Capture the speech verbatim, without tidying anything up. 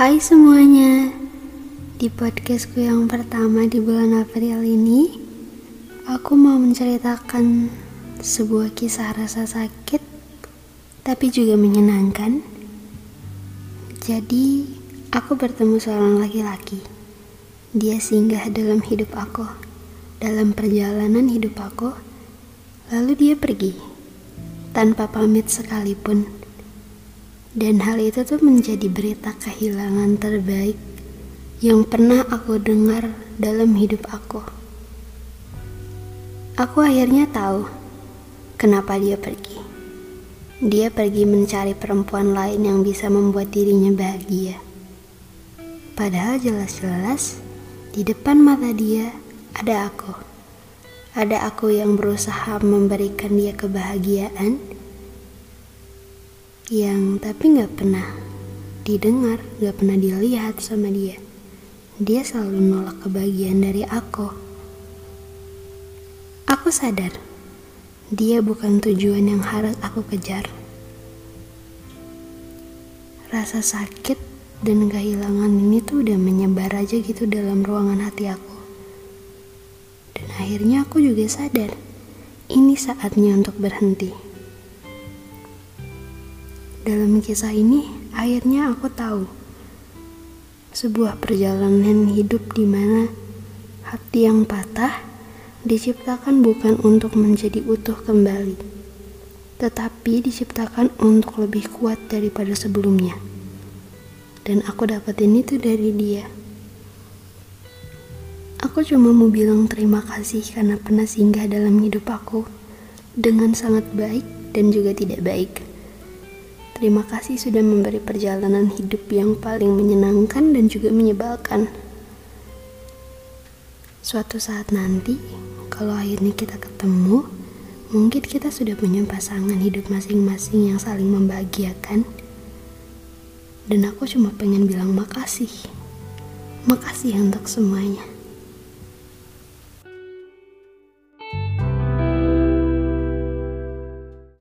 Hai semuanya, di podcastku yang pertama di bulan April ini, aku mau menceritakan sebuah kisah rasa sakit, tapi juga menyenangkan. Jadi, aku bertemu seorang laki-laki. Dia singgah dalam hidup aku, dalam perjalanan hidup aku, lalu dia pergi, tanpa pamit sekalipun. Dan hal itu tuh menjadi berita kehilangan terbaik yang pernah aku dengar dalam hidup aku. Aku akhirnya tahu kenapa dia pergi. Dia pergi mencari perempuan lain yang bisa membuat dirinya bahagia. Padahal jelas-jelas di depan mata dia ada aku. Ada aku yang berusaha memberikan dia kebahagiaan, yang tapi gak pernah didengar, gak pernah dilihat sama dia. Dia selalu nolak kebahagiaan dari aku. Aku sadar, dia bukan tujuan yang harus aku kejar. Rasa sakit dan kehilangan ini tuh udah menyebar aja gitu dalam ruangan hati aku. Dan akhirnya aku juga sadar, ini saatnya untuk berhenti. Dalam kisah ini, akhirnya aku tahu sebuah perjalanan hidup di mana hati yang patah diciptakan bukan untuk menjadi utuh kembali, tetapi diciptakan untuk lebih kuat daripada sebelumnya. Dan aku dapetin itu dari dia. Aku cuma mau bilang terima kasih karena pernah singgah dalam hidup aku dengan sangat baik dan juga tidak baik. Terima kasih sudah memberi perjalanan hidup yang paling menyenangkan dan juga menyebalkan. Suatu saat nanti, kalau akhirnya kita ketemu, mungkin kita sudah punya pasangan hidup masing-masing yang saling membahagiakan. Dan aku cuma pengen bilang makasih. Makasih untuk semuanya.